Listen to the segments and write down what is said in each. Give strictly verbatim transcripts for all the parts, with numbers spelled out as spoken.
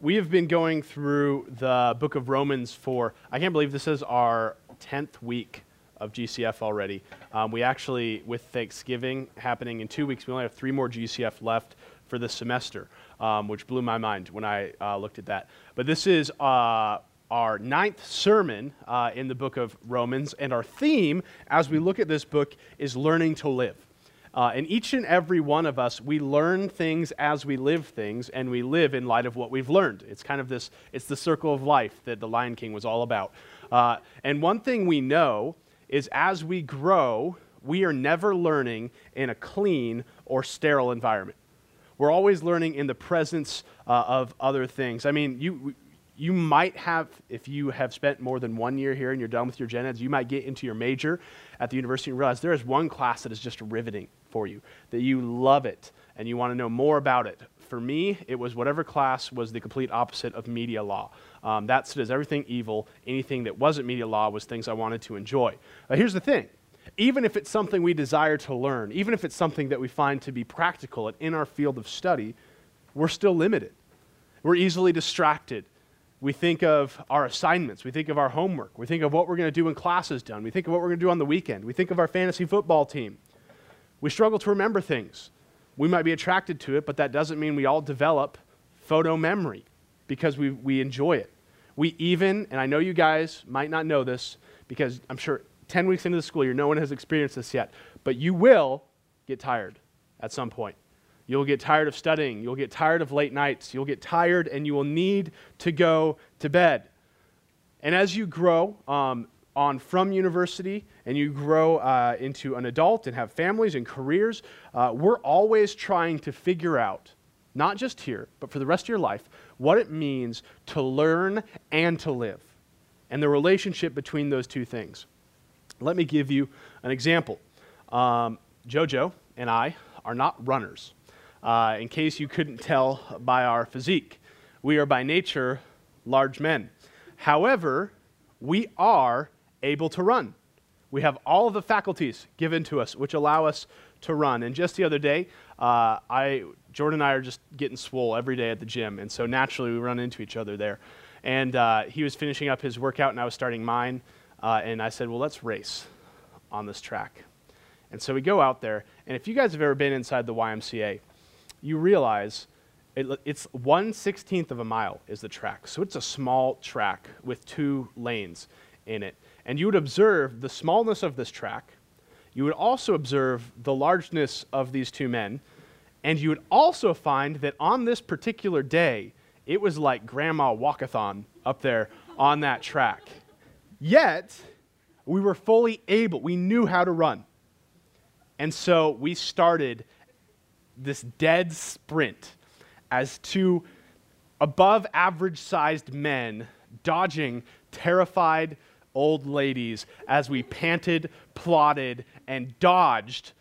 We have been going through the Book of Romans for, I can't believe this is our tenth week of G C F already. Um, we actually, with Thanksgiving happening in two weeks, we only have three more G C F left for this semester, um, which blew my mind when I uh, looked at that. But this is uh, our ninth sermon uh, in the Book of Romans, and our theme as we look at this book is learning to live. Uh, and each and every one of us, we learn things as we live things, and we live in light of what we've learned. It's kind of this, it's the circle of life that the Lion King was all about. Uh, and one thing we know is as we grow, we are never learning in a clean or sterile environment. We're always learning in the presence uh, of other things. I mean, you... You might have, if you have spent more than one year here and you're done with your gen eds, you might get into your major at the university and realize there is one class that is just riveting for you, that you love it and you want to know more about it. For me, it was whatever class was the complete opposite of media law. Um, that says everything evil, anything that wasn't media law was things I wanted to enjoy. Uh, here's the thing. Even if it's something we desire to learn, even if it's something that we find to be practical and in our field of study, we're still limited. We're easily distracted. We think of our assignments, we think of our homework, we think of what we're going to do when class is done, we think of what we're going to do on the weekend, we think of our fantasy football team. We struggle to remember things. We might be attracted to it, but that doesn't mean we all develop photo memory because we, we enjoy it. We even, and I know you guys might not know this because I'm sure ten weeks into the school year, no one has experienced this yet, but you will get tired at some point. You'll get tired of studying. You'll get tired of late nights. You'll get tired and you will need to go to bed. And as you grow um, on from university and you grow uh, into an adult and have families and careers, uh, we're always trying to figure out, not just here, but for the rest of your life, what it means to learn and to live and the relationship between those two things. Let me give you an example. Um, Jojo and I are not runners. Uh, in case you couldn't tell by our physique, we are by nature large men. However, we are able to run. We have all of the faculties given to us, which allow us to run. And just the other day, uh, I, Jordan and I are just getting swole every day at the gym, and so naturally we run into each other there. And uh, he was finishing up his workout, and I was starting mine, uh, and I said, well, let's race on this track. And so we go out there, and if you guys have ever been inside the Y M C A, you realize it, it's one sixteenth of a mile is the track. So it's a small track with two lanes in it. And you would observe the smallness of this track. You would also observe the largeness of these two men. And you would also find that on this particular day, it was like Grandma Walkathon up there on that track. Yet, we were fully able. We knew how to run. And so we started this dead sprint as two above average sized men dodging terrified old ladies as we panted, plodded, and dodged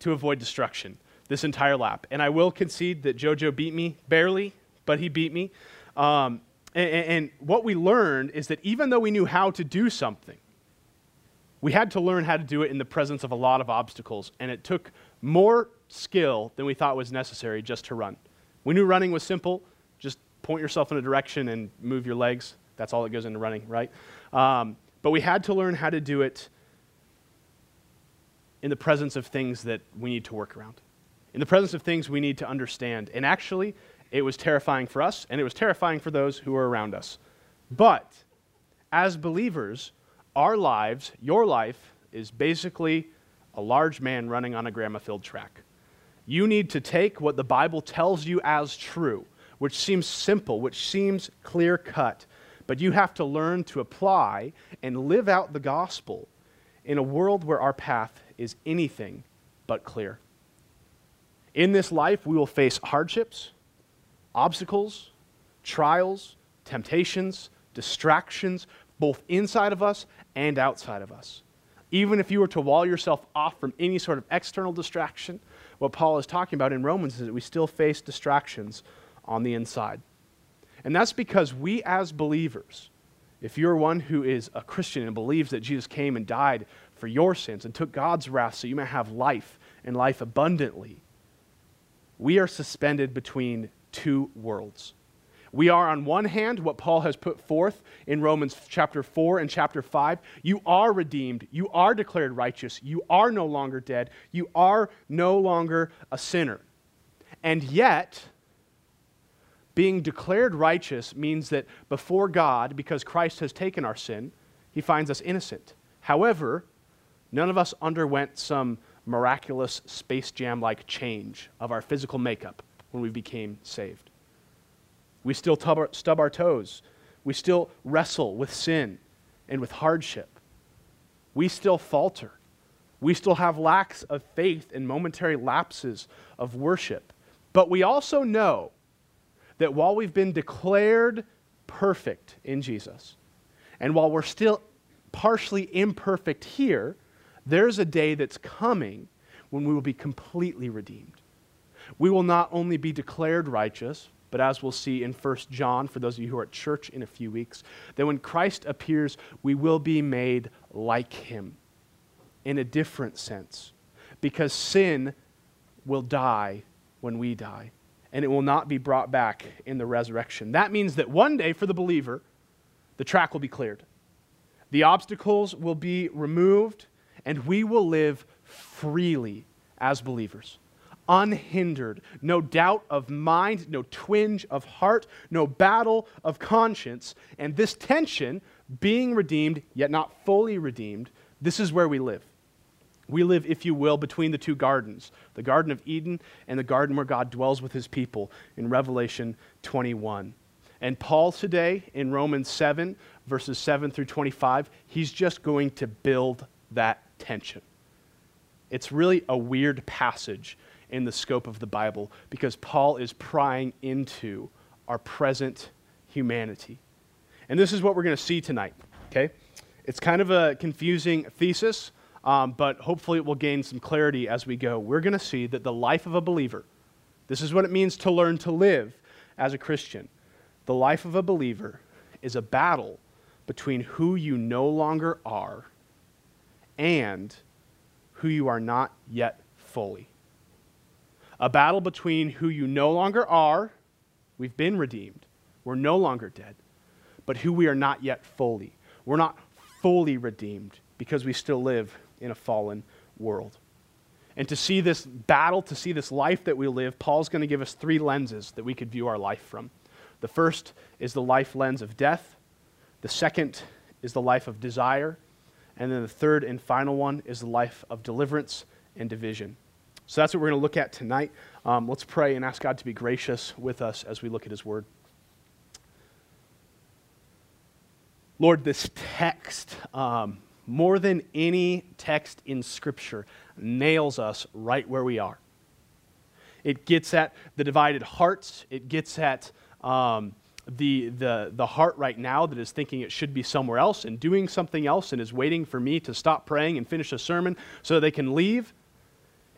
to avoid destruction this entire lap. And I will concede that Jojo beat me, barely, but he beat me. Um, and, and what we learned is that even though we knew how to do something, we had to learn how to do it in the presence of a lot of obstacles, and it took more skill than we thought was necessary just to run. We knew running was simple. Just point yourself in a direction and move your legs. That's all that goes into running, right? Um, but we had to learn how to do it in the presence of things that we need to work around, in the presence of things we need to understand. And actually, it was terrifying for us, and it was terrifying for those who were around us. But as believers, our lives, your life, is basically a large man running on a grandma-filled track. You need to take what the Bible tells you as true, which seems simple, which seems clear-cut, but you have to learn to apply and live out the gospel in a world where our path is anything but clear. In this life, we will face hardships, obstacles, trials, temptations, distractions, both inside of us and outside of us. Even if you were to wall yourself off from any sort of external distraction, what Paul is talking about in Romans is that we still face distractions on the inside. And that's because we as believers, if you're one who is a Christian and believes that Jesus came and died for your sins and took God's wrath so you may have life and life abundantly, we are suspended between two worlds. We are, on one hand, what Paul has put forth in Romans chapter four and chapter five. You are redeemed. You are declared righteous. You are no longer dead. You are no longer a sinner. And yet, being declared righteous means that before God, because Christ has taken our sin, he finds us innocent. However, none of us underwent some miraculous Space Jam-like change of our physical makeup when we became saved. We still stub our toes. We still wrestle with sin and with hardship. We still falter. We still have lacks of faith and momentary lapses of worship. But we also know that while we've been declared perfect in Jesus, and while we're still partially imperfect here, there's a day that's coming when we will be completely redeemed. We will not only be declared righteous, but as we'll see in First John, for those of you who are at church in a few weeks, that when Christ appears, we will be made like him in a different sense, because sin will die when we die, and it will not be brought back in the resurrection. That means that one day for the believer, the track will be cleared. The obstacles will be removed, and we will live freely as believers. Unhindered, no doubt of mind, no twinge of heart, no battle of conscience. And this tension, being redeemed, yet not fully redeemed, this is where we live. We live, if you will, between the two gardens, the Garden of Eden and the garden where God dwells with his people in Revelation twenty-one. And Paul today, in Romans seven, verses seven through twenty-five, he's just going to build that tension. It's really a weird passage in the scope of the Bible, because Paul is prying into our present humanity. And this is what we're going to see tonight, okay? It's kind of a confusing thesis, um, but hopefully it will gain some clarity as we go. We're going to see that the life of a believer, this is what it means to learn to live as a Christian. The life of a believer is a battle between who you no longer are and who you are not yet fully. A battle between who you no longer are, we've been redeemed, we're no longer dead, but who we are not yet fully. We're not fully redeemed because we still live in a fallen world. And to see this battle, to see this life that we live, Paul's going to give us three lenses that we could view our life from. The first is the life lens of death, the second is the life of desire, and then the third and final one is the life of deliverance and division. So that's what we're going to look at tonight. Um, let's pray and ask God to be gracious with us as we look at his word. Lord, this text, um, more than any text in Scripture, nails us right where we are. It gets at the divided hearts. It gets at um, the, the, the heart right now that is thinking it should be somewhere else and doing something else and is waiting for me to stop praying and finish a sermon so they can leave.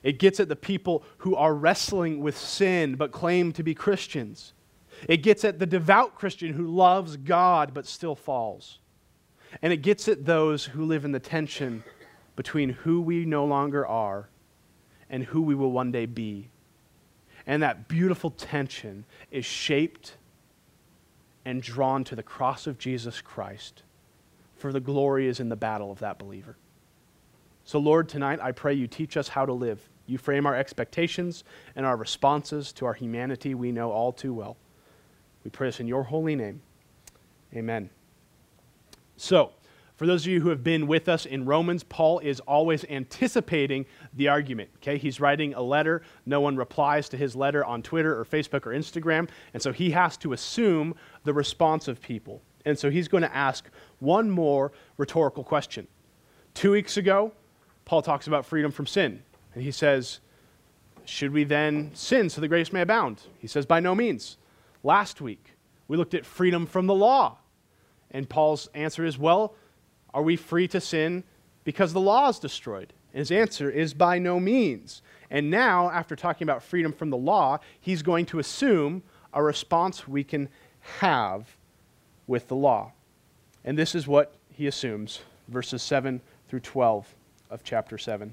It gets at the people who are wrestling with sin but claim to be Christians. It gets at the devout Christian who loves God but still falls. And it gets at those who live in the tension between who we no longer are and who we will one day be. And that beautiful tension is shaped and drawn to the cross of Jesus Christ, for the glory is in the battle of that believer. So Lord, tonight I pray you teach us how to live. You frame our expectations and our responses to our humanity we know all too well. We pray this in your holy name. Amen. So, for those of you who have been with us in Romans, Paul is always anticipating the argument, okay? He's writing a letter. No one replies to his letter on Twitter or Facebook or Instagram, and so he has to assume the response of people. And so he's going to ask one more rhetorical question. Two weeks ago, Paul talks about freedom from sin, and he says, should we then sin so that grace may abound? He says, by no means. Last week, we looked at freedom from the law, and Paul's answer is, well, are we free to sin because the law is destroyed? And his answer is, by no means. And now, after talking about freedom from the law, he's going to assume a response we can have with the law. And this is what he assumes, verses seven through twelve of chapter seven.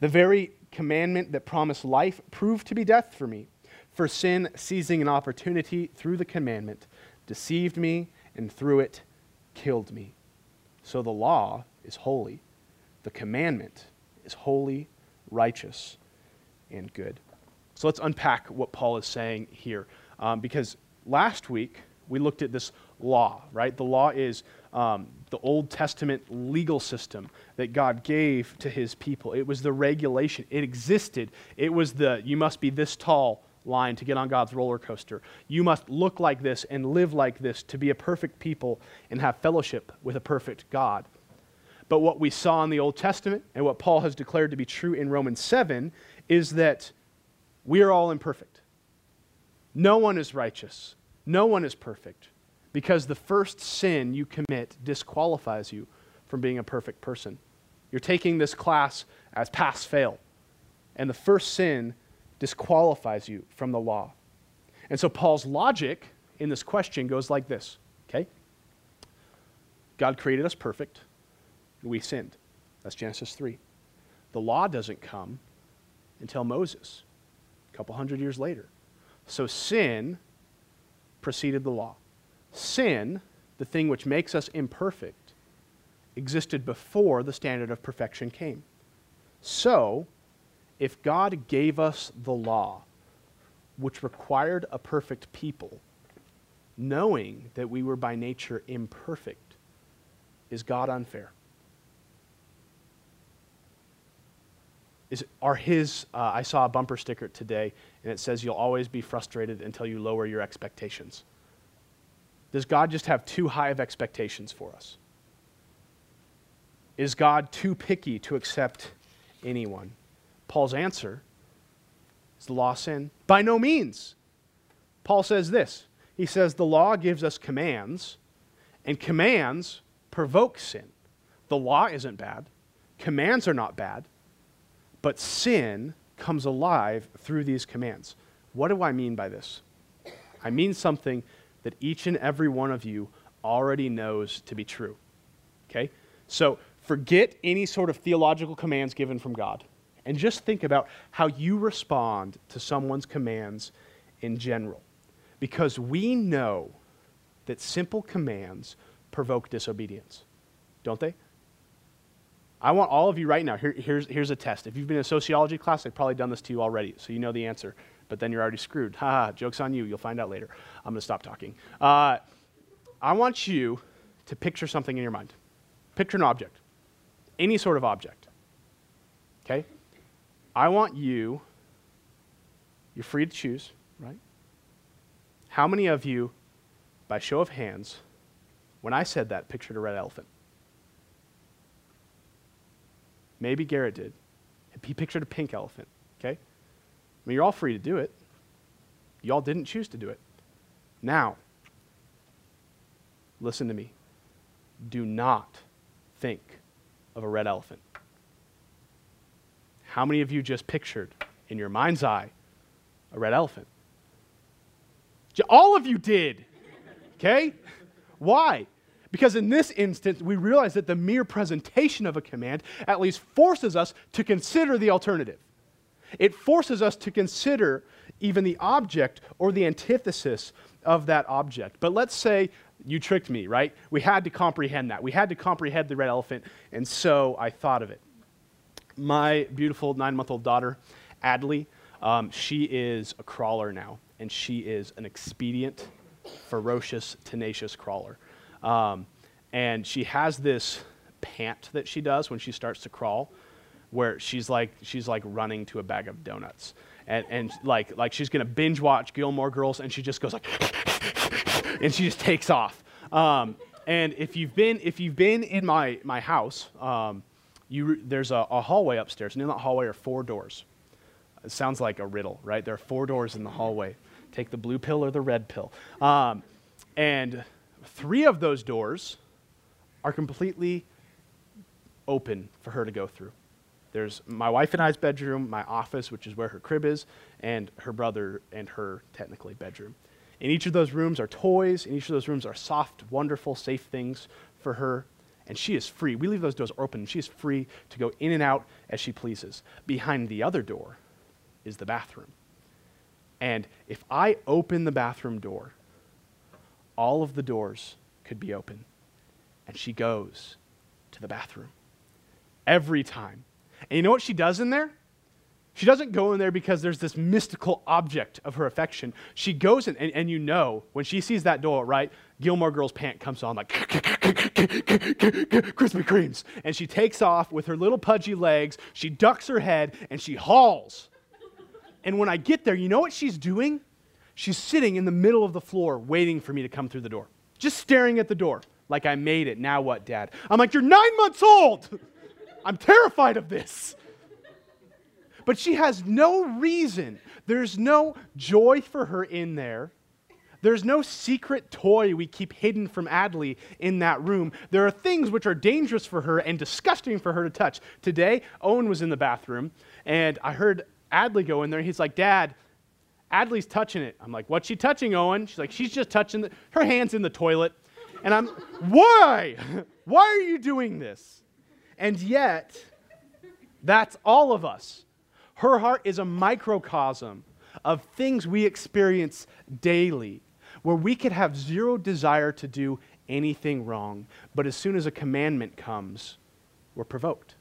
The very commandment that promised life proved to be death for me. For sin, seizing an opportunity through the commandment, deceived me and through it killed me. So the law is holy. The commandment is holy, righteous, and good. So let's unpack what Paul is saying here. Um, because last week, we looked at this law, right? The law is um, the Old Testament legal system that God gave to his people. It was the regulation. It existed. It was the, you must be this tall line to get on God's roller coaster. You must look like this and live like this to be a perfect people and have fellowship with a perfect God. But what we saw in the Old Testament and what Paul has declared to be true in Romans seven is that we are all imperfect. No one is righteous. No one is perfect because the first sin you commit disqualifies you from being a perfect person. You're taking this class as pass-fail, and the first sin disqualifies you from the law. And so Paul's logic in this question goes like this, okay? God created us perfect. We sinned. That's Genesis three. The law doesn't come until Moses, a couple hundred years later. So sin preceded the law. Sin, the thing which makes us imperfect, existed before the standard of perfection came. So, if God gave us the law, which required a perfect people, knowing that we were by nature imperfect, is God unfair? Is, are his, uh, I saw a bumper sticker today, and it says, you'll always be frustrated until you lower your expectations. Does God just have too high of expectations for us? Is God too picky to accept anyone? Paul's answer is the law sin? By no means. Paul says this. He says, the law gives us commands, and commands provoke sin. The law isn't bad. Commands are not bad. But sin comes alive through these commands. What do I mean by this? I mean something that each and every one of you already knows to be true. Okay? So forget any sort of theological commands given from God and just think about how you respond to someone's commands in general. Because we know that simple commands provoke disobedience, don't they? I want all of you right now, here, here's, here's a test. If you've been in a sociology class, they've probably done this to you already, so you know the answer, but then you're already screwed. Ha, joke's on you, you'll find out later. I'm gonna stop talking. Uh, I want you to picture something in your mind. Picture an object, any sort of object, okay? I want you, you're free to choose, right? How many of you, by show of hands, when I said that, pictured a red elephant? Maybe Garrett did. He pictured a pink elephant, okay? I mean, you're all free to do it. You all didn't choose to do it. Now, listen to me. Do not think of a red elephant. How many of you just pictured, in your mind's eye, a red elephant? All of you did, okay? Why? Because in this instance, we realize that the mere presentation of a command at least forces us to consider the alternative. It forces us to consider even the object or the antithesis of that object. But let's say you tricked me, right? We had to comprehend that. We had to comprehend the red elephant, and so I thought of it. My beautiful nine-month-old daughter, Adley, um, she is a crawler now, and she is an expedient, ferocious, tenacious crawler. Um, and she has this pant that she does when she starts to crawl where she's like, she's like running to a bag of donuts and, and like, like she's going to binge watch Gilmore Girls and she just goes like, and she just takes off. Um, and if you've been, if you've been in my, my house, um, you, there's a, a hallway upstairs, and in that hallway are four doors. It sounds like a riddle, right? There are four doors in the hallway take the blue pill or the red pill. Um, and three of those doors are completely open for her to go through. There's my wife and I's bedroom, my office, which is where her crib is, and her brother and her, technically, bedroom. In each of those rooms are toys. In each of those rooms are soft, wonderful, safe things for her. And she is free. We leave those doors open. And she is free to go in and out as she pleases. Behind the other door is the bathroom. And if I open the bathroom door, all of the doors could be open. And she goes to the bathroom every time. And you know what she does in there? She doesn't go in there because there's this mystical object of her affection. She goes in, and, and you know, when she sees that door, right, Gilmore Girls' pant comes on like Krispy Kremes. And she takes off with her little pudgy legs, she ducks her head, and she hauls. And when I get there, you know what she's doing? She's sitting in the middle of the floor waiting for me to come through the door. Just staring at the door like, I made it. Now what, Dad? I'm like, you're nine months old. I'm terrified of this. But she has no reason. There's no joy for her in there. There's no secret toy we keep hidden from Adley in that room. There are things which are dangerous for her and disgusting for her to touch. Today, Owen was in the bathroom, and I heard Adley go in there, and he's like, Dad, Adley's touching it. I'm like, what's she touching, Owen? She's like, she's just touching the, her hand's in the toilet. And I'm, why? Why are you doing this? And yet, that's all of us. Her heart is a microcosm of things we experience daily, where we could have zero desire to do anything wrong, but as soon as a commandment comes, we're provoked.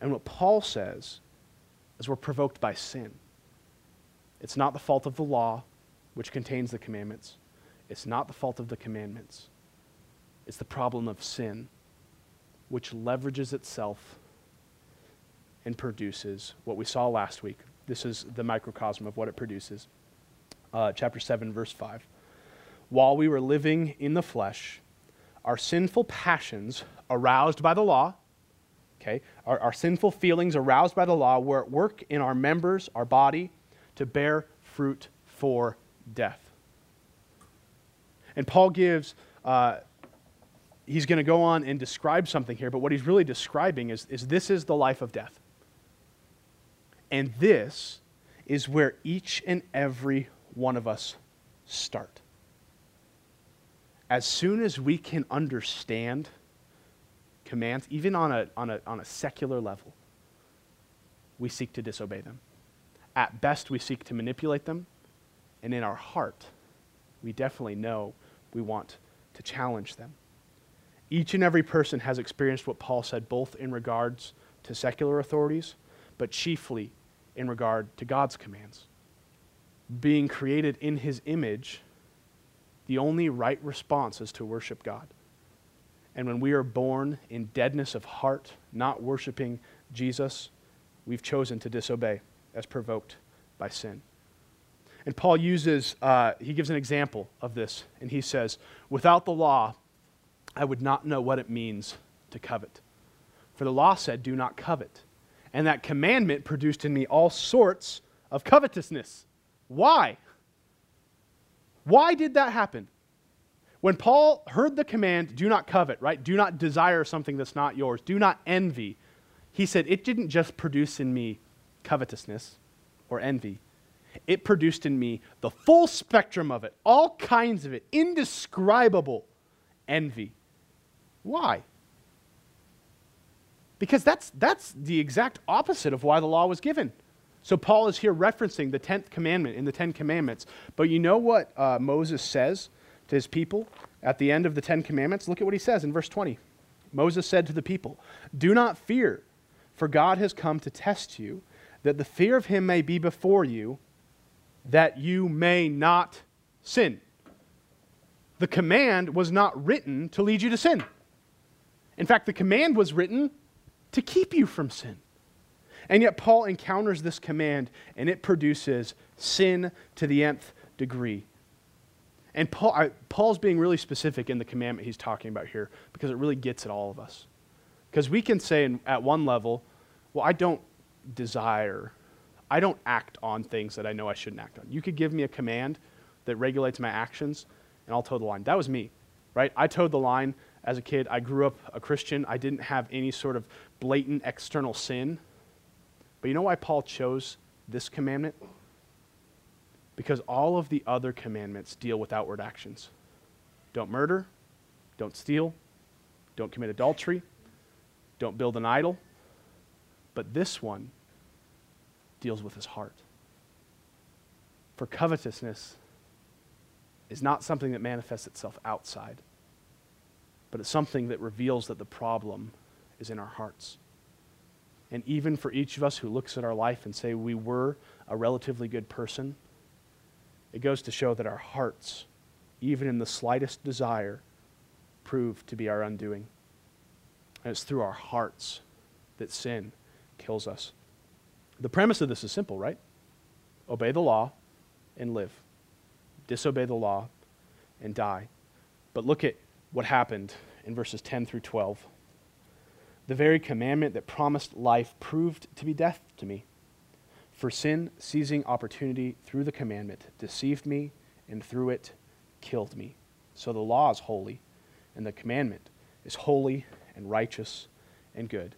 And what Paul says is we're provoked by sin. It's not the fault of the law, which contains the commandments. It's not the fault of the commandments. It's the problem of sin, which leverages itself and produces what we saw last week. This is the microcosm of what it produces. Uh, chapter seven, verse five. While we were living in the flesh, our sinful passions aroused by the law, okay, our, our sinful feelings aroused by the law were at work in our members, our body, to bear fruit for death. And Paul gives... Uh, he's going to go on and describe something here, but what he's really describing is, is this is the life of death. And this is where each and every one of us start. As soon as we can understand commands, even on a, on a, on a secular level, we seek to disobey them. At best, we seek to manipulate them. And in our heart, we definitely know we want to challenge them. Each and every person has experienced what Paul said, both in regards to secular authorities, but chiefly in regard to God's commands. Being created in His image, the only right response is to worship God. And when we are born in deadness of heart, not worshiping Jesus, we've chosen to disobey as provoked by sin. And Paul uses, uh, he gives an example of this, and he says, without the law, I would not know what it means to covet. For the law said, do not covet. And that commandment produced in me all sorts of covetousness. Why? Why did that happen? When Paul heard the command, do not covet, right? Do not desire something that's not yours. Do not envy. He said, it didn't just produce in me covetousness or envy. It produced in me the full spectrum of it, all kinds of it, indescribable envy. Why? Because that's, that's the exact opposite of why the law was given. So Paul is here referencing the tenth commandment in the Ten Commandments. But you know what uh, Moses says to his people at the end of the Ten Commandments? Look at what he says in verse twenty. Moses said to the people, do not fear, for God has come to test you, that the fear of him may be before you, that you may not sin. The command was not written to lead you to sin. In fact, the command was written to keep you from sin. And yet Paul encounters this command, and it produces sin to the nth degree. And Paul, I, Paul's being really specific in the commandment he's talking about here, because it really gets at all of us. Because we can say in, at one level, well, I don't desire I don't act on things that I know I shouldn't act on. You could give me a command that regulates my actions, and I'll toe the line. That was me, right? I towed the line as a kid. I grew up a Christian. I didn't have any sort of blatant external sin. But you know why Paul chose this commandment? Because all of the other commandments deal with outward actions. Don't murder, don't steal, don't commit adultery, don't build an idol. But this one deals with his heart. For covetousness is not something that manifests itself outside, but it's something that reveals that the problem is in our hearts. And even for each of us who looks at our life and say we were a relatively good person, it goes to show that our hearts, even in the slightest desire, prove to be our undoing. And it's through our hearts that sin kills us. The premise of this is simple, right? Obey the law and live. Disobey the law and die. But look at what happened in verses ten through twelve. The very commandment that promised life proved to be death to me. For sin, seizing opportunity through the commandment, deceived me, and through it killed me. So the law is holy, and the commandment is holy and righteous and good.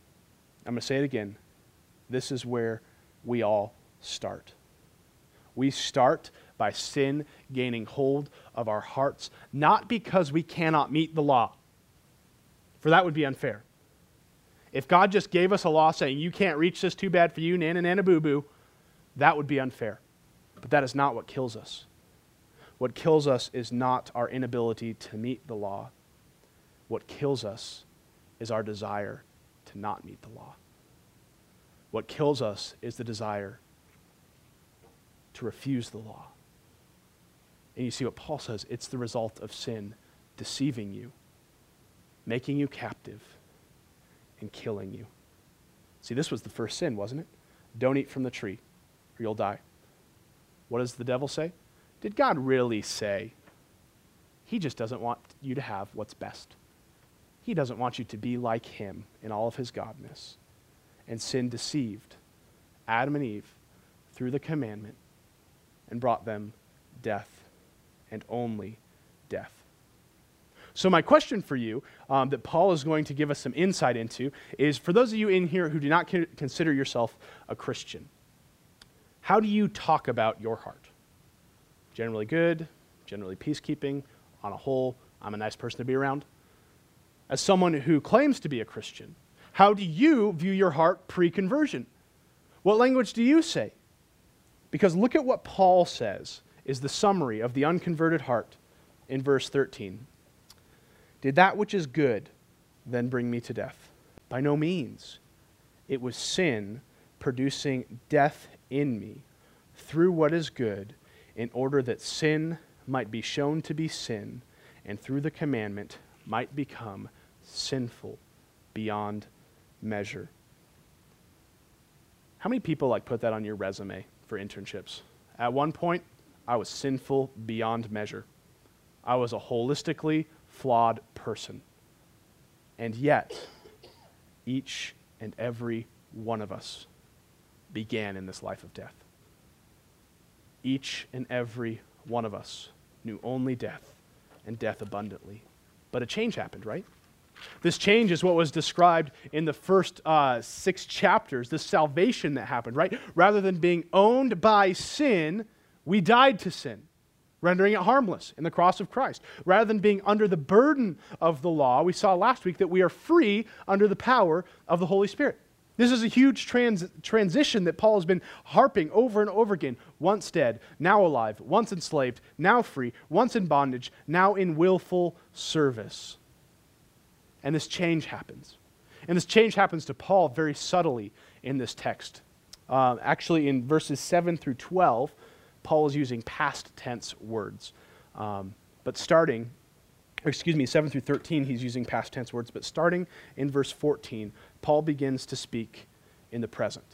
I'm going to say it again. This is where we all start. We start by sin gaining hold of our hearts, not because we cannot meet the law, for that would be unfair. If God just gave us a law saying, you can't reach this, too bad for you, nana, nana, boo-boo, that would be unfair. But that is not what kills us. What kills us is not our inability to meet the law. What kills us is our desire to not meet the law. What kills us is the desire to refuse the law. And you see what Paul says, it's the result of sin deceiving you, making you captive, and killing you. See, this was the first sin, wasn't it? Don't eat from the tree, or you'll die. What does the devil say? Did God really say? He just doesn't want you to have what's best. He doesn't want you to be like him in all of his godness. And sin deceived Adam and Eve through the commandment and brought them death, and only death. So my question for you um, that Paul is going to give us some insight into is, for those of you in here who do not consider yourself a Christian, how do you talk about your heart? Generally good, generally peacekeeping, on a whole, I'm a nice person to be around. As someone who claims to be a Christian, how do you view your heart pre-conversion? What language do you say? Because look at what Paul says is the summary of the unconverted heart in verse thirteen. Did that which is good then bring me to death? By no means. It was sin producing death in me through what is good, in order that sin might be shown to be sin, and through the commandment might become sinful beyond measure. How many people like put that on your resume for internships? At one point, I was sinful beyond measure. I was a holistically flawed person. And yet, each and every one of us began in this life of death. Each and every one of us knew only death, and death abundantly. But a change happened, right? This change is what was described in the first uh, six chapters, the salvation that happened, right? Rather than being owned by sin, we died to sin, rendering it harmless in the cross of Christ. Rather than being under the burden of the law, we saw last week that we are free under the power of the Holy Spirit. This is a huge trans transition that Paul has been harping over and over again. Once dead, now alive, once enslaved, now free, once in bondage, now in willful service. And this change happens. And this change happens to Paul very subtly in this text. Uh, actually, in verses seven through twelve, Paul is using past tense words, um, but starting, excuse me, seven through thirteen, he's using past tense words, but starting in verse fourteen, Paul begins to speak in the present.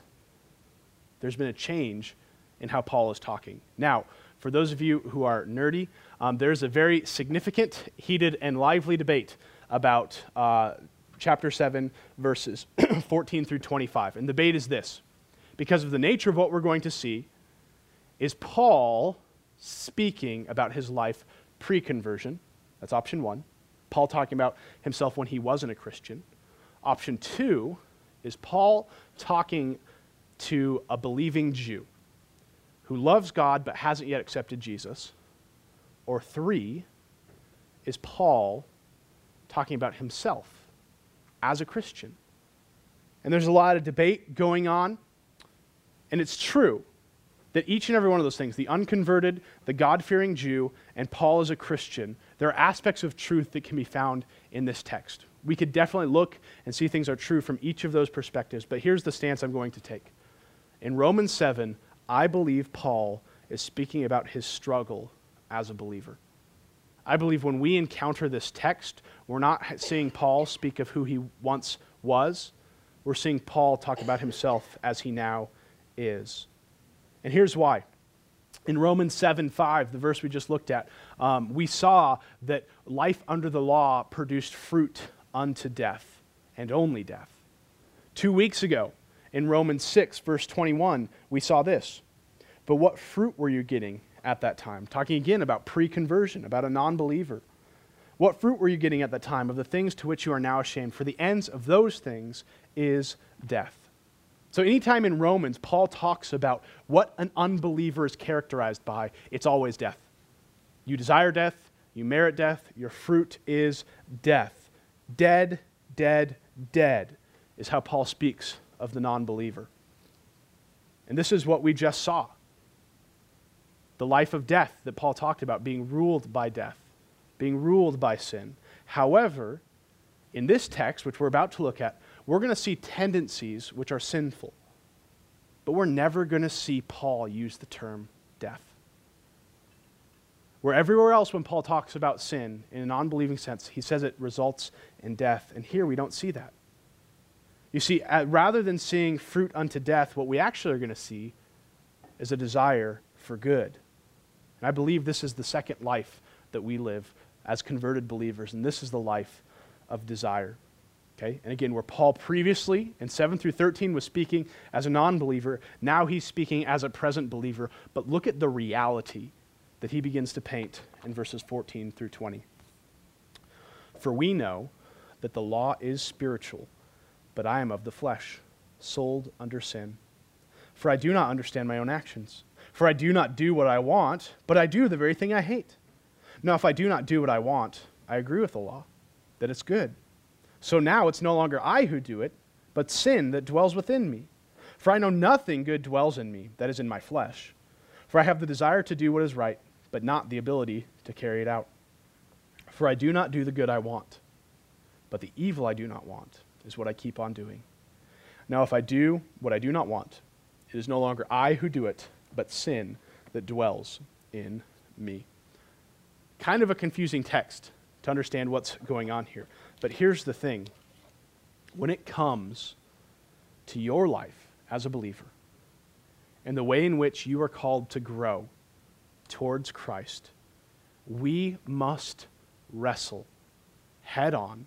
There's been a change in how Paul is talking. Now, for those of you who are nerdy, um, there's a very significant, heated, and lively debate about uh, chapter seven, verses fourteen through twenty-five, and the debate is this. because of the nature of what we're going to see, is Paul speaking about his life pre-conversion. That's option one. Paul talking about himself when he wasn't a Christian. Option two is Paul talking to a believing Jew who loves God but hasn't yet accepted Jesus. Or three is Paul talking about himself as a Christian. And there's a lot of debate going on, and it's true that each and every one of those things, the unconverted, the God-fearing Jew, and Paul as a Christian, there are aspects of truth that can be found in this text. We could definitely look and see things are true from each of those perspectives, but here's the stance I'm going to take. In Romans seven, I believe Paul is speaking about his struggle as a believer. I believe when we encounter this text, we're not seeing Paul speak of who he once was. We're seeing Paul talk about himself as he now is. And here's why. In Romans seven five, the verse we just looked at, um, we saw that life under the law produced fruit unto death, and only death. Two weeks ago, in Romans six, verse twenty-one, we saw this. But what fruit were you getting at that time? Talking again about pre-conversion, about a non-believer. What fruit were you getting at that time of the things to which you are now ashamed? For the ends of those things is death. So anytime in Romans, Paul talks about what an unbeliever is characterized by, it's always death. You desire death, you merit death, your fruit is death. Dead, dead, dead is how Paul speaks of the non-believer. And this is what we just saw. The life of death that Paul talked about, being ruled by death, being ruled by sin. However, in this text, which we're about to look at, we're going to see tendencies which are sinful, but we're never going to see Paul use the term death. Where everywhere else when Paul talks about sin in a non-believing sense, he says it results in death, and here we don't see that. You see, rather than seeing fruit unto death, what we actually are going to see is a desire for good. And I believe this is the second life that we live as converted believers, and this is the life of desire. Okay? And again, where Paul previously in seven through thirteen was speaking as a non-believer, now he's speaking as a present believer. But look at the reality that he begins to paint in verses fourteen through twenty. For we know that the law is spiritual, but I am of the flesh, sold under sin. For I do not understand my own actions. For I do not do what I want, but I do the very thing I hate. Now, if I do not do what I want, I agree with the law, that it's good. So now it's no longer I who do it, but sin that dwells within me. For I know nothing good dwells in me, that is in my flesh. For I have the desire to do what is right, but not the ability to carry it out. For I do not do the good I want, but the evil I do not want is what I keep on doing. Now if I do what I do not want, it is no longer I who do it, but sin that dwells in me. Kind of a confusing text to understand what's going on here. But here's the thing. When it comes to your life as a believer and the way in which you are called to grow towards Christ, we must wrestle head-on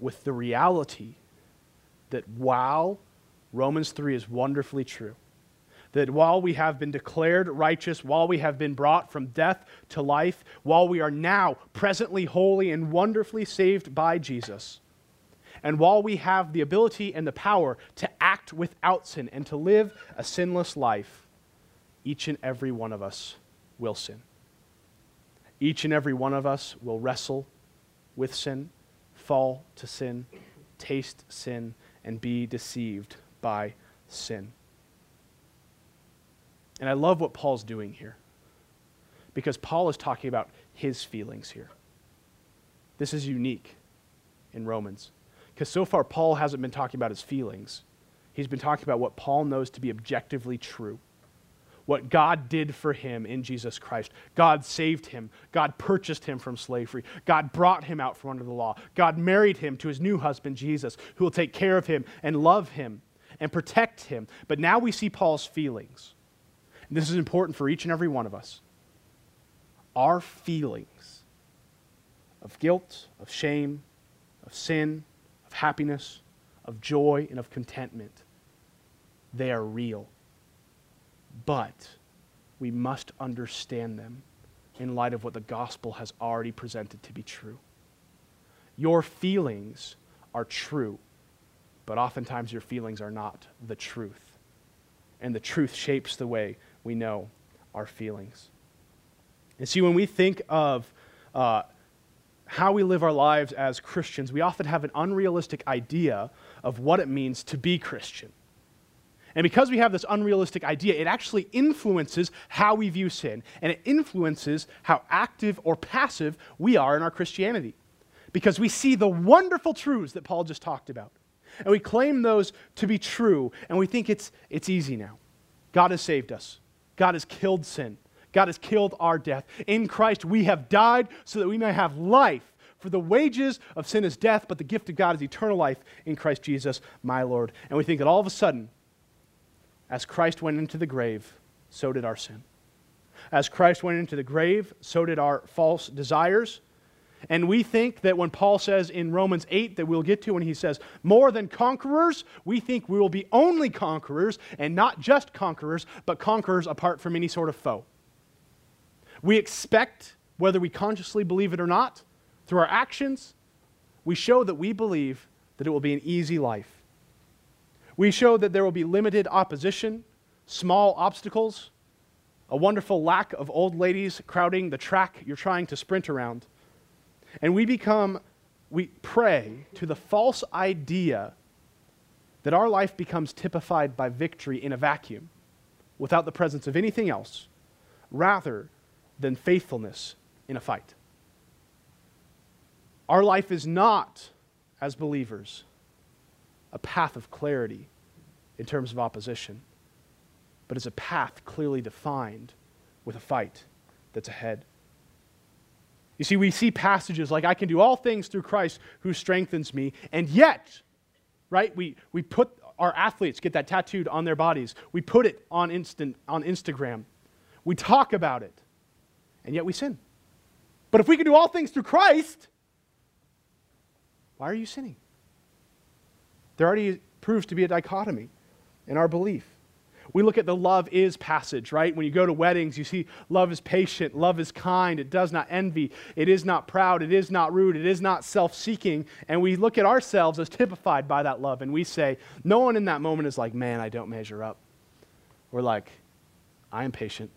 with the reality that while Romans three is wonderfully true, that while we have been declared righteous, while we have been brought from death to life, while we are now presently holy and wonderfully saved by Jesus, and while we have the ability and the power to act without sin and to live a sinless life, each and every one of us will sin. Each and every one of us will wrestle with sin, fall to sin, taste sin, and be deceived by sin. And I love what Paul's doing here, because Paul is talking about his feelings here. This is unique in Romans, because so far Paul hasn't been talking about his feelings. He's been talking about what Paul knows to be objectively true, what God did for him in Jesus Christ. God saved him. God purchased him from slavery. God brought him out from under the law. God married him to his new husband, Jesus, who will take care of him and love him and protect him. But now we see Paul's feelings. This is important for each and every one of us. Our feelings of guilt, of shame, of sin, of happiness, of joy, and of contentment, they are real. but we must understand them in light of what the gospel has already presented to be true. Your feelings are true, but oftentimes your feelings are not the truth. And the truth shapes the way we know our feelings. And see, when we think of uh, how we live our lives as Christians, we often have an unrealistic idea of what it means to be Christian. And because we have this unrealistic idea, it actually influences how we view sin, and it influences how active or passive we are in our Christianity. Because we see the wonderful truths that Paul just talked about, and we claim those to be true, and we think it's, it's easy now. God has saved us. God has killed sin. God has killed our death. In Christ we have died so that we may have life. For the wages of sin is death, but the gift of God is eternal life in Christ Jesus, my Lord. And we think that all of a sudden, as Christ went into the grave, so did our sin. As Christ went into the grave, so did our false desires. And we think that when Paul says in Romans eight, that we'll get to when he says, more than conquerors, we think we will be only conquerors, and not just conquerors, but conquerors apart from any sort of foe. We expect, whether we consciously believe it or not, through our actions, we show that we believe that it will be an easy life. We show that there will be limited opposition, small obstacles, a wonderful lack of old ladies crowding the track you're trying to sprint around. And we become, we prey to the false idea that our life becomes typified by victory in a vacuum, without the presence of anything else, rather than faithfulness in a fight. Our life is not, as believers, a path of clarity in terms of opposition, but is a path clearly defined with a fight that's ahead. You see, we see passages like, I can do all things through Christ who strengthens me, and yet, right, we, we put our athletes, get that tattooed on their bodies, we put it on, instant, on Instagram, we talk about it, and yet we sin. But if we can do all things through Christ, why are you sinning? There already proves to be a dichotomy in our belief. We look at the love is passage, right? When you go to weddings, you see love is patient, love is kind, it does not envy, it is not proud, it is not rude, it is not self-seeking, and we look at ourselves as typified by that love, and we say, no one in that moment is like, man, I don't measure up. We're like, I am patient,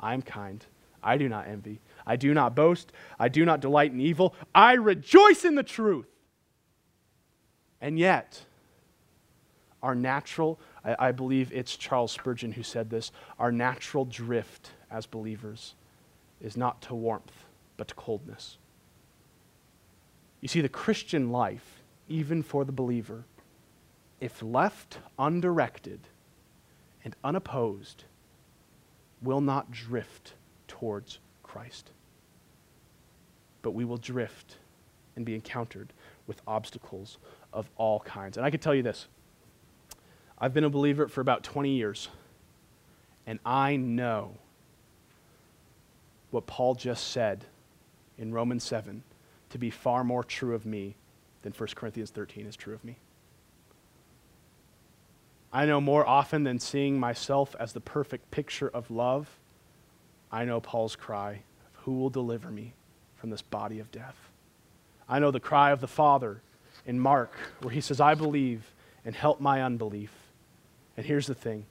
I am kind, I do not envy, I do not boast, I do not delight in evil, I rejoice in the truth. And yet, our natural, I, I believe it's Charles Spurgeon who said this, our natural drift as believers is not to warmth, but to coldness. You see, the Christian life, even for the believer, if left undirected and unopposed, will not drift towards Christ. But we will drift and be encountered with obstacles of all kinds. And I can tell you this, I've been a believer for about twenty years, and I know what Paul just said in Romans seven to be far more true of me than First Corinthians thirteen is true of me. I know more often than seeing myself as the perfect picture of love, I know Paul's cry of who will deliver me from this body of death. I know the cry of the Father in Mark, where he says, I believe and help my unbelief. And here's the thing.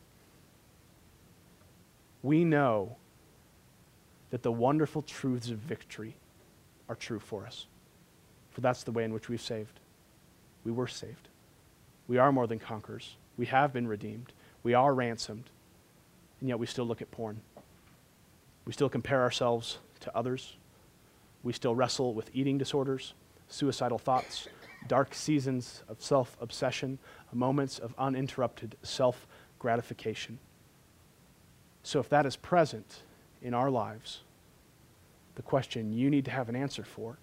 We know that the wonderful truths of victory are true for us. For that's the way in which we've saved. We were saved. We are more than conquerors. We have been redeemed. We are ransomed. And yet we still look at porn. We still compare ourselves to others. We still wrestle with eating disorders, suicidal thoughts, dark seasons of self-obsession, moments of uninterrupted self-gratification. So if that is present in our lives, the question you need to have an answer for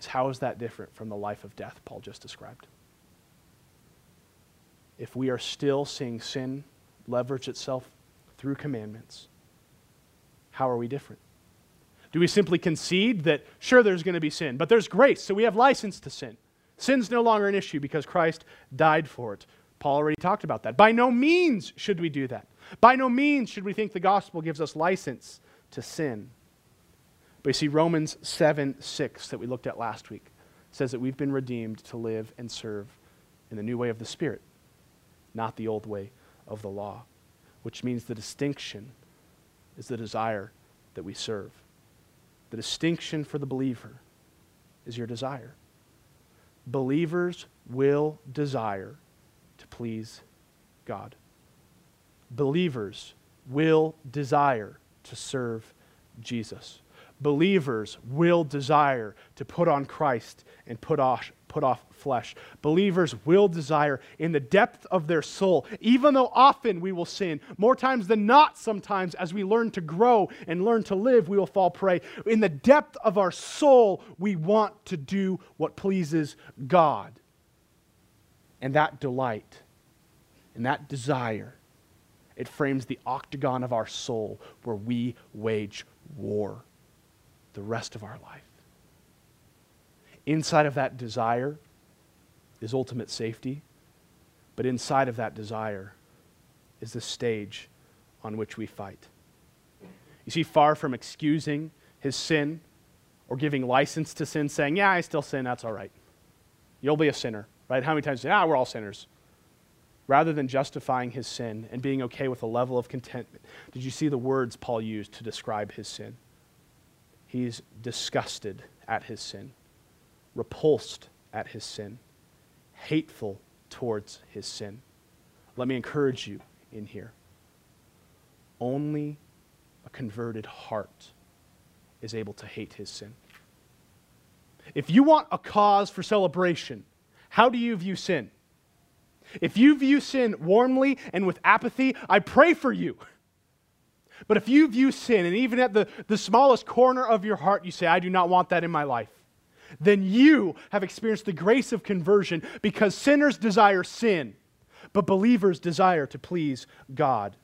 is, how is that different from the life of death Paul just described? If we are still seeing sin leverage itself through commandments, how are we different? Do we simply concede that, sure, there's going to be sin, but there's grace, so we have license to sin? Sin's no longer an issue because Christ died for it. Paul already talked about that. By no means should we do that. By no means should we think the gospel gives us license to sin. But you see, Romans seven six that we looked at last week says that we've been redeemed to live and serve in the new way of the Spirit, not the old way of the law, which means the distinction is the desire that we serve. The distinction for the believer is your desire. Believers will desire to please God. Believers will desire to serve Jesus. Believers will desire to put on Christ and put off, put off flesh. Believers will desire in the depth of their soul, even though often we will sin, more times than not sometimes, as we learn to grow and learn to live, we will fall prey. In the depth of our soul, we want to do what pleases God. And that delight and that desire, it frames the octagon of our soul where we wage war the rest of our life. Inside of that desire is ultimate safety, but inside of that desire is the stage on which we fight. You see, far from excusing his sin or giving license to sin, saying, yeah, I still sin, that's all right. You'll be a sinner, right? How many times do you say, ah, we're all sinners? Rather than justifying his sin and being okay with a level of contentment, did you see the words Paul used to describe his sin? He's disgusted at his sin, repulsed at his sin, hateful towards his sin. Let me encourage you in here. Only a converted heart is able to hate his sin. If you want a cause for celebration, how do you view sin? If you view sin warmly and with apathy, I pray for you. But if you view sin, and even at the, the smallest corner of your heart, you say, I do not want that in my life, then you have experienced the grace of conversion, because sinners desire sin, but believers desire to please God.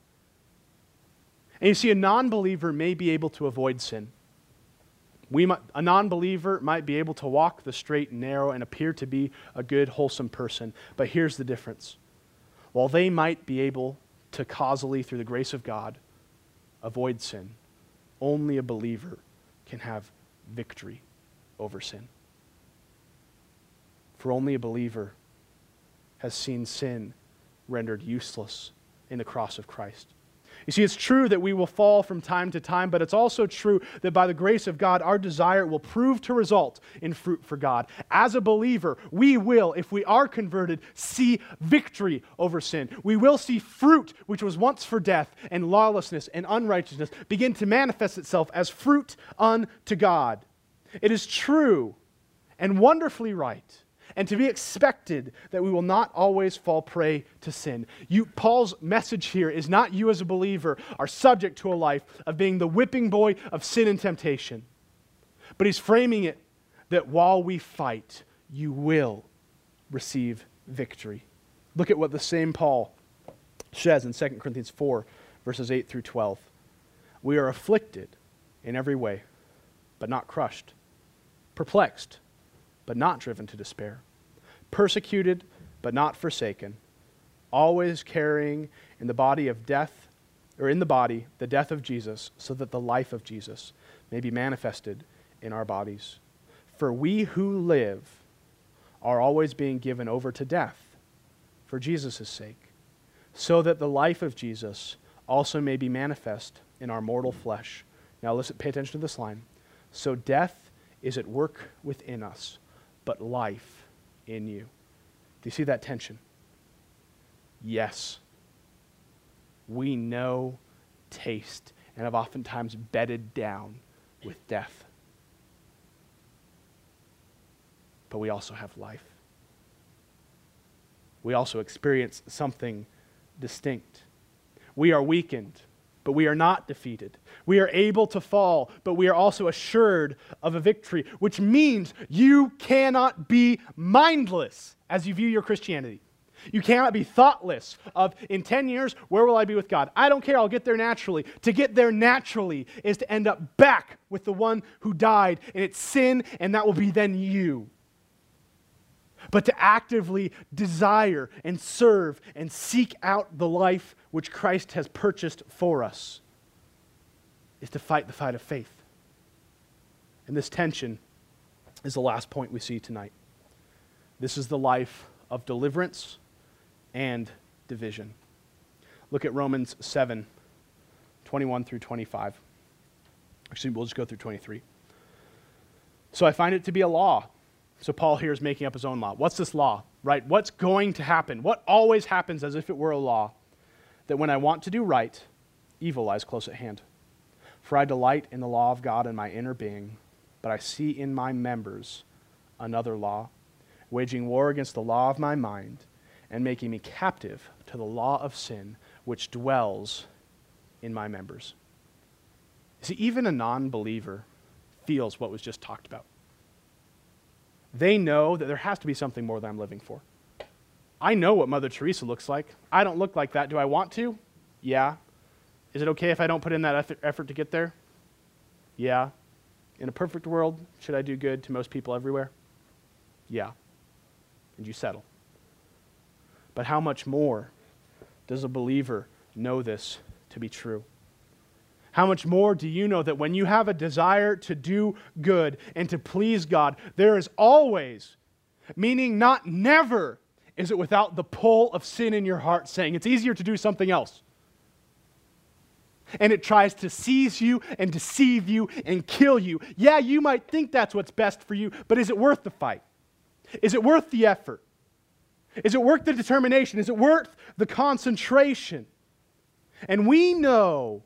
And you see, a non-believer may be able to avoid sin. We might, a non-believer might be able to walk the straight and narrow and appear to be a good, wholesome person. But here's the difference. While they might be able to causally, through the grace of God, avoid sin, only a believer can have victory over sin. For only a believer has seen sin rendered useless in the cross of Christ. You see, it's true that we will fall from time to time, but it's also true that by the grace of God, our desire will prove to result in fruit for God. As a believer, we will, if we are converted, see victory over sin. We will see fruit, which was once for death and lawlessness and unrighteousness, begin to manifest itself as fruit unto God. It is true and wonderfully right, and to be expected that we will not always fall prey to sin. You, Paul's message here is not you as a believer are subject to a life of being the whipping boy of sin and temptation. But he's framing it that while we fight, you will receive victory. Look at what the same Paul says in Second Corinthians four, verses eight through twelve. We are afflicted in every way, but not crushed, perplexed, but not driven to despair, persecuted, but not forsaken, always carrying in the body of death, or in the body, the death of Jesus, so that the life of Jesus may be manifested in our bodies. For we who live are always being given over to death for Jesus' sake, so that the life of Jesus also may be manifest in our mortal flesh. Now listen, pay attention to this line. So death is at work within us, but life in you. Do you see that tension? Yes. We know, taste, and have oftentimes bedded down with death. But we also have life. We also experience something distinct. We are weakened, but we are not defeated. We are able to fall, but we are also assured of a victory, which means you cannot be mindless as you view your Christianity. You cannot be thoughtless of, in ten years, where will I be with God? I don't care, I'll get there naturally. To get there naturally is to end up back with the one who died, and it's sin, and that will be then you. but to actively desire and serve and seek out the life which Christ has purchased for us is to fight the fight of faith. And this tension is the last point we see tonight. This is the life of deliverance and division. Look at Romans seven, twenty-one through twenty-five. Actually, we'll just go through twenty-three. So I find it to be a law. So Paul here is making up his own law. What's this law, right? What's going to happen? What always happens as if it were a law? That when I want to do right, evil lies close at hand. For I delight in the law of God in my inner being, but I see in my members another law, waging war against the law of my mind and making me captive to the law of sin, which dwells in my members. See, even a non-believer feels what was just talked about. They know that there has to be something more that I'm living for. I know what Mother Teresa looks like. I don't look like that. Do I want to? Yeah. Is it okay if I don't put in that effort to get there? Yeah. In a perfect world, should I do good to most people everywhere? Yeah. And you settle. But how much more does a believer know this to be true? How much more do you know that when you have a desire to do good and to please God, there is always, meaning not never, is it without the pull of sin in your heart saying it's easier to do something else. And it tries to seize you and deceive you and kill you. Yeah, you might think that's what's best for you, but is it worth the fight? Is it worth the effort? Is it worth the determination? Is it worth the concentration? And we know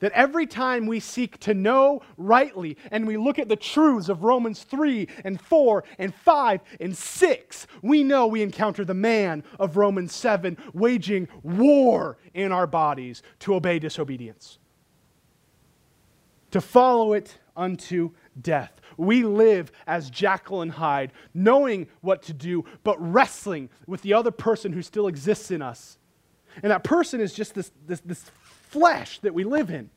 that every time we seek to know rightly and we look at the truths of Romans three and four and five and six, we know we encounter the man of Romans seven waging war in our bodies to obey disobedience, to follow it unto death. We live as Jekyll and Hyde, knowing what to do, but wrestling with the other person who still exists in us. And that person is just this, this, this flesh that we live in.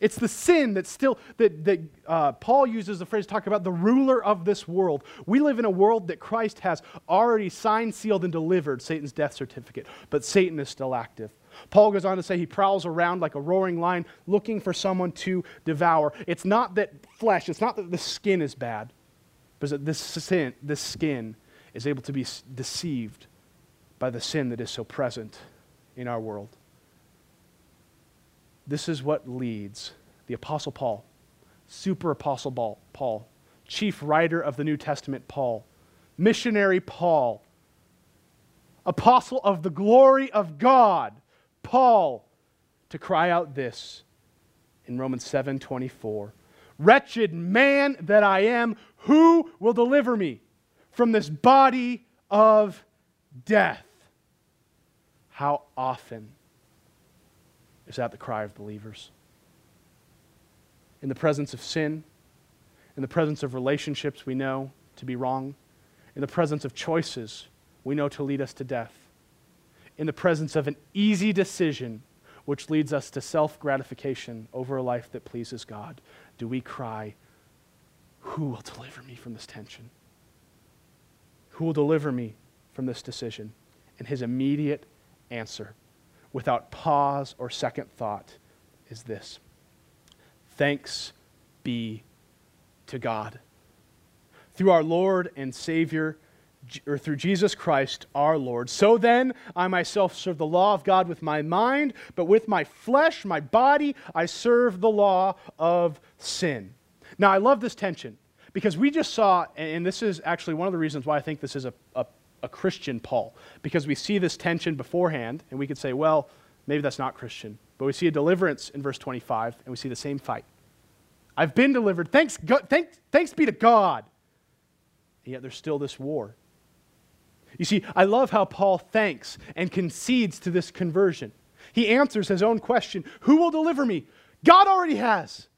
It's the sin that still, that, that uh, Paul uses the phrase to talk about the ruler of this world. We live in a world that Christ has already signed, sealed, and delivered Satan's death certificate, but Satan is still active. Paul goes on to say he prowls around like a roaring lion looking for someone to devour. It's not that flesh, it's not that the skin is bad, but that this sin, this skin is able to be deceived by the sin that is so present in our world. This is what leads the Apostle Paul, super Apostle Paul, chief writer of the New Testament Paul, missionary Paul, apostle of the glory of God, Paul, to cry out this in Romans seven twenty-four, "Wretched man that I am, who will deliver me from this body of death?" How often is that the cry of believers? In the presence of sin, in the presence of relationships we know to be wrong, in the presence of choices we know to lead us to death, in the presence of an easy decision which leads us to self-gratification over a life that pleases God, do we cry, "Who will deliver me from this tension? Who will deliver me from this decision?" And his immediate answer, without pause or second thought, is this: "Thanks be to God, through our Lord and Savior, or through Jesus Christ our Lord. So then, I myself serve the law of God with my mind, but with my flesh, my body, I serve the law of sin." Now, I love this tension, because we just saw, and this is actually one of the reasons why I think this is a, a A Christian Paul, because we see this tension beforehand, and we could say, well, maybe that's not Christian, but we see a deliverance in verse twenty-five, and we see the same fight. I've been delivered. Thanks, God, thanks, thanks be to God. And yet there's still this war. You see, I love how Paul thanks and concedes to this conversion. He answers his own question, "Who will deliver me?" God already has.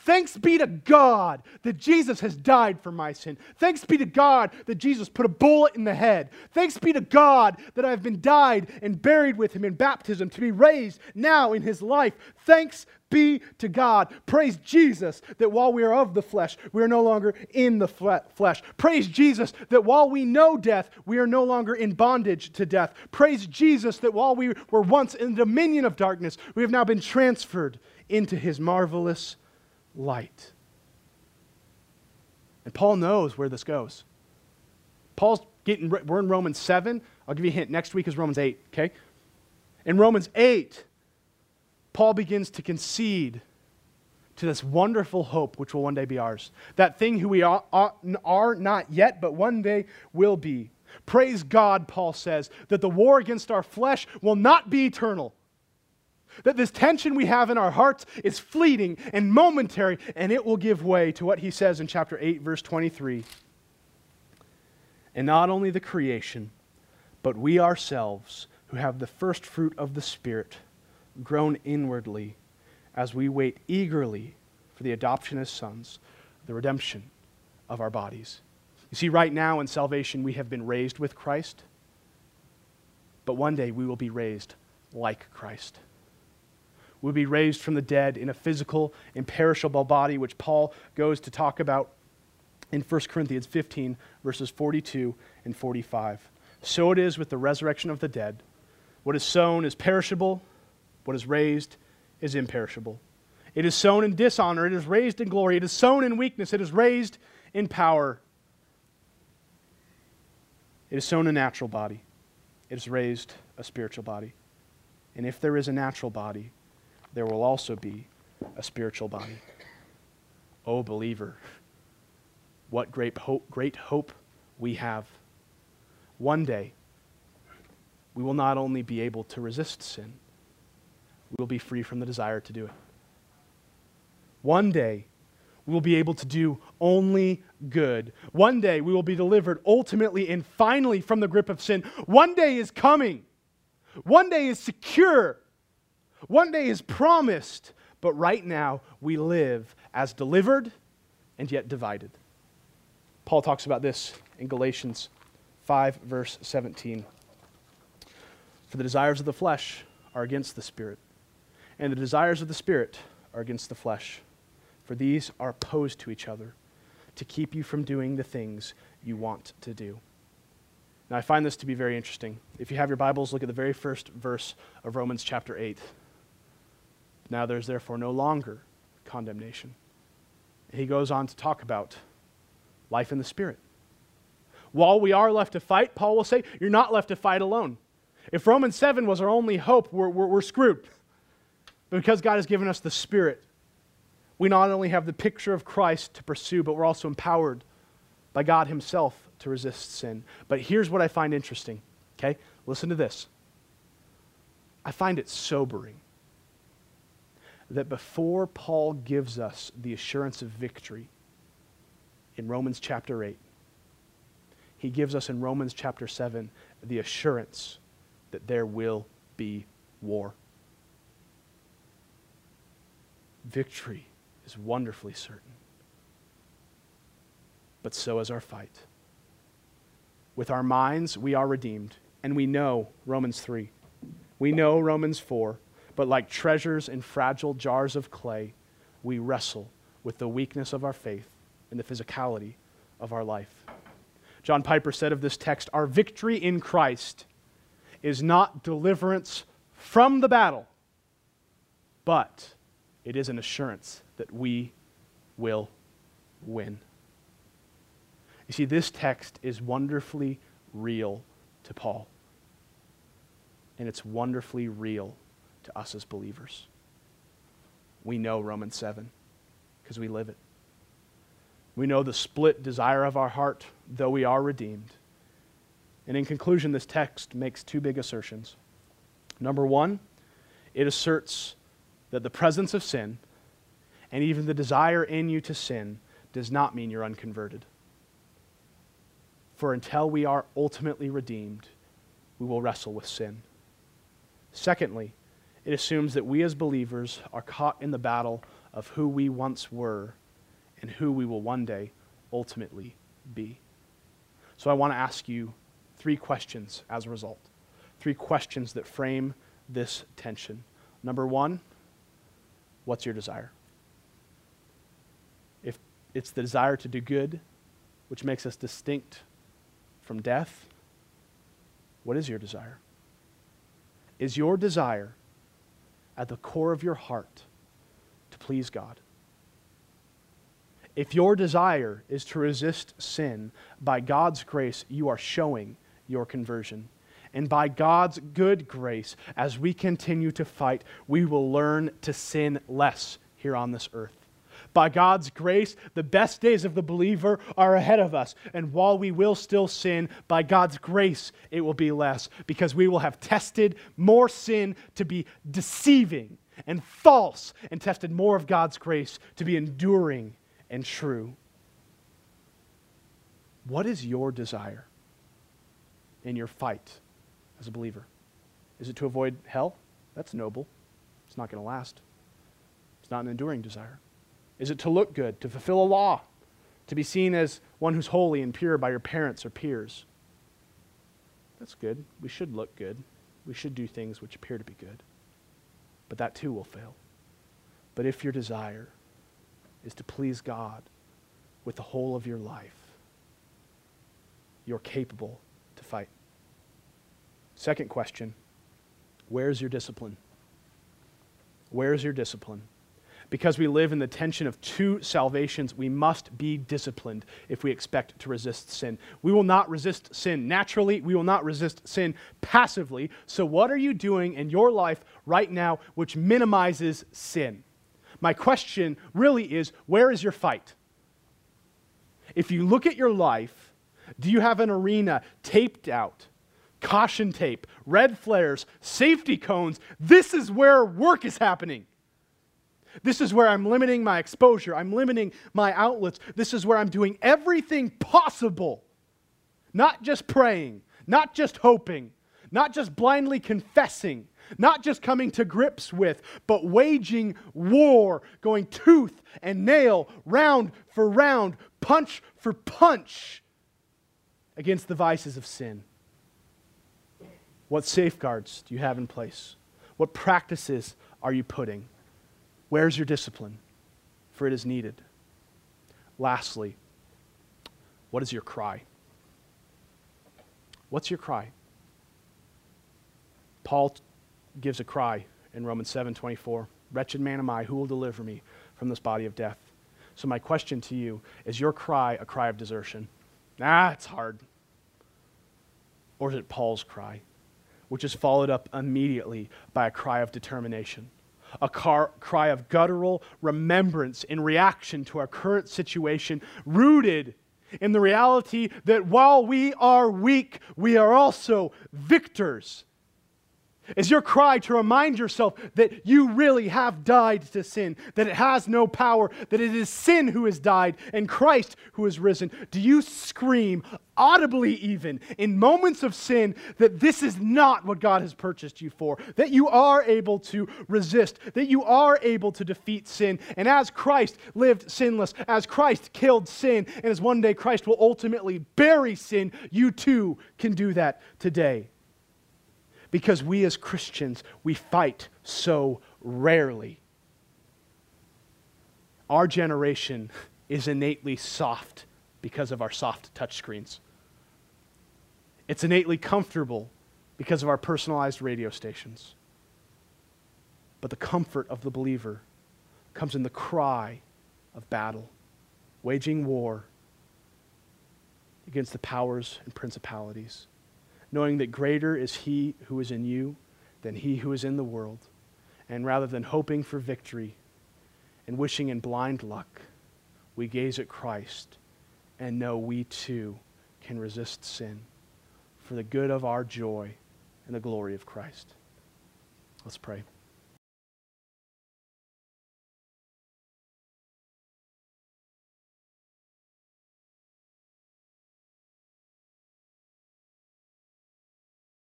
Thanks be to God that Jesus has died for my sin. Thanks be to God that Jesus put a bullet in the head. Thanks be to God that I've been died and buried with him in baptism to be raised now in his life. Thanks be to God. Praise Jesus that while we are of the flesh, we are no longer in the flesh. Praise Jesus that while we know death, we are no longer in bondage to death. Praise Jesus that while we were once in the dominion of darkness, we have now been transferred into his marvelous light. And Paul knows where this goes. Paul's getting, we're in Romans seven. I'll give you a hint. Next week is Romans eight, okay? In Romans eight, Paul begins to concede to this wonderful hope which will one day be ours. That thing who we are, are, are not yet, but one day will be. Praise God, Paul says, that the war against our flesh will not be eternal. That this tension we have in our hearts is fleeting and momentary, and it will give way to what he says in chapter eight, verse twenty-three. And not only the creation, but we ourselves, who have the first fruit of the Spirit, groan inwardly as we wait eagerly for the adoption as sons, the redemption of our bodies. You see, right now in salvation we have been raised with Christ, but one day we will be raised like Christ. We'll be raised from the dead in a physical, imperishable body, which Paul goes to talk about in First Corinthians fifteen, verses forty-two and forty-five. So it is with the resurrection of the dead. What is sown is perishable. What is raised is imperishable. It is sown in dishonor. It is raised in glory. It is sown in weakness. It is raised in power. It is sown a natural body. It is raised a spiritual body. And if there is a natural body, there will also be a spiritual body. Oh, believer, what great hope, great hope we have. One day, we will not only be able to resist sin, we will be free from the desire to do it. One day, we will be able to do only good. One day, we will be delivered ultimately and finally from the grip of sin. One day is coming. One day is secure. One day is promised, but right now we live as delivered and yet divided. Paul talks about this in Galatians five, verse seventeen. For the desires of the flesh are against the Spirit, and the desires of the Spirit are against the flesh. For these are opposed to each other, to keep you from doing the things you want to do. Now I find this to be very interesting. If you have your Bibles, look at the very first verse of Romans chapter eight. Now there's therefore no longer condemnation. He goes on to talk about life in the Spirit. While we are left to fight, Paul will say, you're not left to fight alone. If Romans seven was our only hope, we're, we're, we're screwed. But because God has given us the Spirit, we not only have the picture of Christ to pursue, but we're also empowered by God himself to resist sin. But here's what I find interesting, okay? Listen to this. I find it sobering that before Paul gives us the assurance of victory in Romans chapter eight, he gives us in Romans chapter seven the assurance that there will be war. Victory is wonderfully certain, but so is our fight. With our minds, we are redeemed, and we know Romans three. We know Romans four. But like treasures in fragile jars of clay, we wrestle with the weakness of our faith and the physicality of our life. John Piper said of this text, our victory in Christ is not deliverance from the battle, but it is an assurance that we will win. You see, this text is wonderfully real to Paul, and it's wonderfully real to us as believers. We know Romans seven because we live it. We know the split desire of our heart, though we are redeemed. And in conclusion, this text makes two big assertions. Number one, it asserts that the presence of sin and even the desire in you to sin does not mean you're unconverted. For until we are ultimately redeemed, we will wrestle with sin. Secondly, it assumes that we as believers are caught in the battle of who we once were and who we will one day ultimately be. So I want to ask you three questions as a result. Three questions that frame this tension. Number one, what's your desire? If it's the desire to do good, which makes us distinct from death, what is your desire? Is your desire at the core of your heart to please God? If your desire is to resist sin, by God's grace, you are showing your conversion. And by God's good grace, as we continue to fight, we will learn to sin less here on this earth. By God's grace, the best days of the believer are ahead of us. And while we will still sin, by God's grace, it will be less, because we will have tested more sin to be deceiving and false, and tested more of God's grace to be enduring and true. What is your desire in your fight as a believer? Is it to avoid hell? That's noble. It's not going to last. It's not an enduring desire. Is it to look good, to fulfill a law, to be seen as one who's holy and pure by your parents or peers? That's good. We should look good. We should do things which appear to be good. But that too will fail. But if your desire is to please God with the whole of your life, you're capable to fight. Second question, where's your discipline? Where's your discipline? Because we live in the tension of two salvations, we must be disciplined if we expect to resist sin. We will not resist sin naturally. We will not resist sin passively. So what are you doing in your life right now which minimizes sin? My question really is, where is your fight? If you look at your life, do you have an arena taped out? Caution tape, red flares, safety cones. This is where work is happening. This is where I'm limiting my exposure. I'm limiting my outlets. This is where I'm doing everything possible. Not just praying, not just hoping, not just blindly confessing, not just coming to grips with, but waging war, going tooth and nail, round for round, punch for punch against the vices of sin. What safeguards do you have in place? What practices are you putting? Where's your discipline? For it is needed. Lastly, what is your cry? What's your cry? Paul gives a cry in Romans seven twenty-four. Wretched man am I, who will deliver me from this body of death? So my question to you, is your cry a cry of desertion? Nah, it's hard. Or is it Paul's cry, which is followed up immediately by a cry of determination? A car, cry of guttural remembrance in reaction to our current situation, rooted in the reality that while we are weak, we are also victors. Is your cry to remind yourself that you really have died to sin, that it has no power, that it is sin who has died and Christ who has risen? Do you scream, audibly even, in moments of sin, that this is not what God has purchased you for, that you are able to resist, that you are able to defeat sin, and as Christ lived sinless, as Christ killed sin, and as one day Christ will ultimately bury sin, you too can do that today? Because we as Christians, we fight so rarely. Our generation is innately soft because of our soft touchscreens. It's innately comfortable because of our personalized radio stations. But the comfort of the believer comes in the cry of battle, waging war against the powers and principalities, knowing that greater is he who is in you than he who is in the world. And rather than hoping for victory and wishing in blind luck, we gaze at Christ and know we too can resist sin for the good of our joy and the glory of Christ. Let's pray.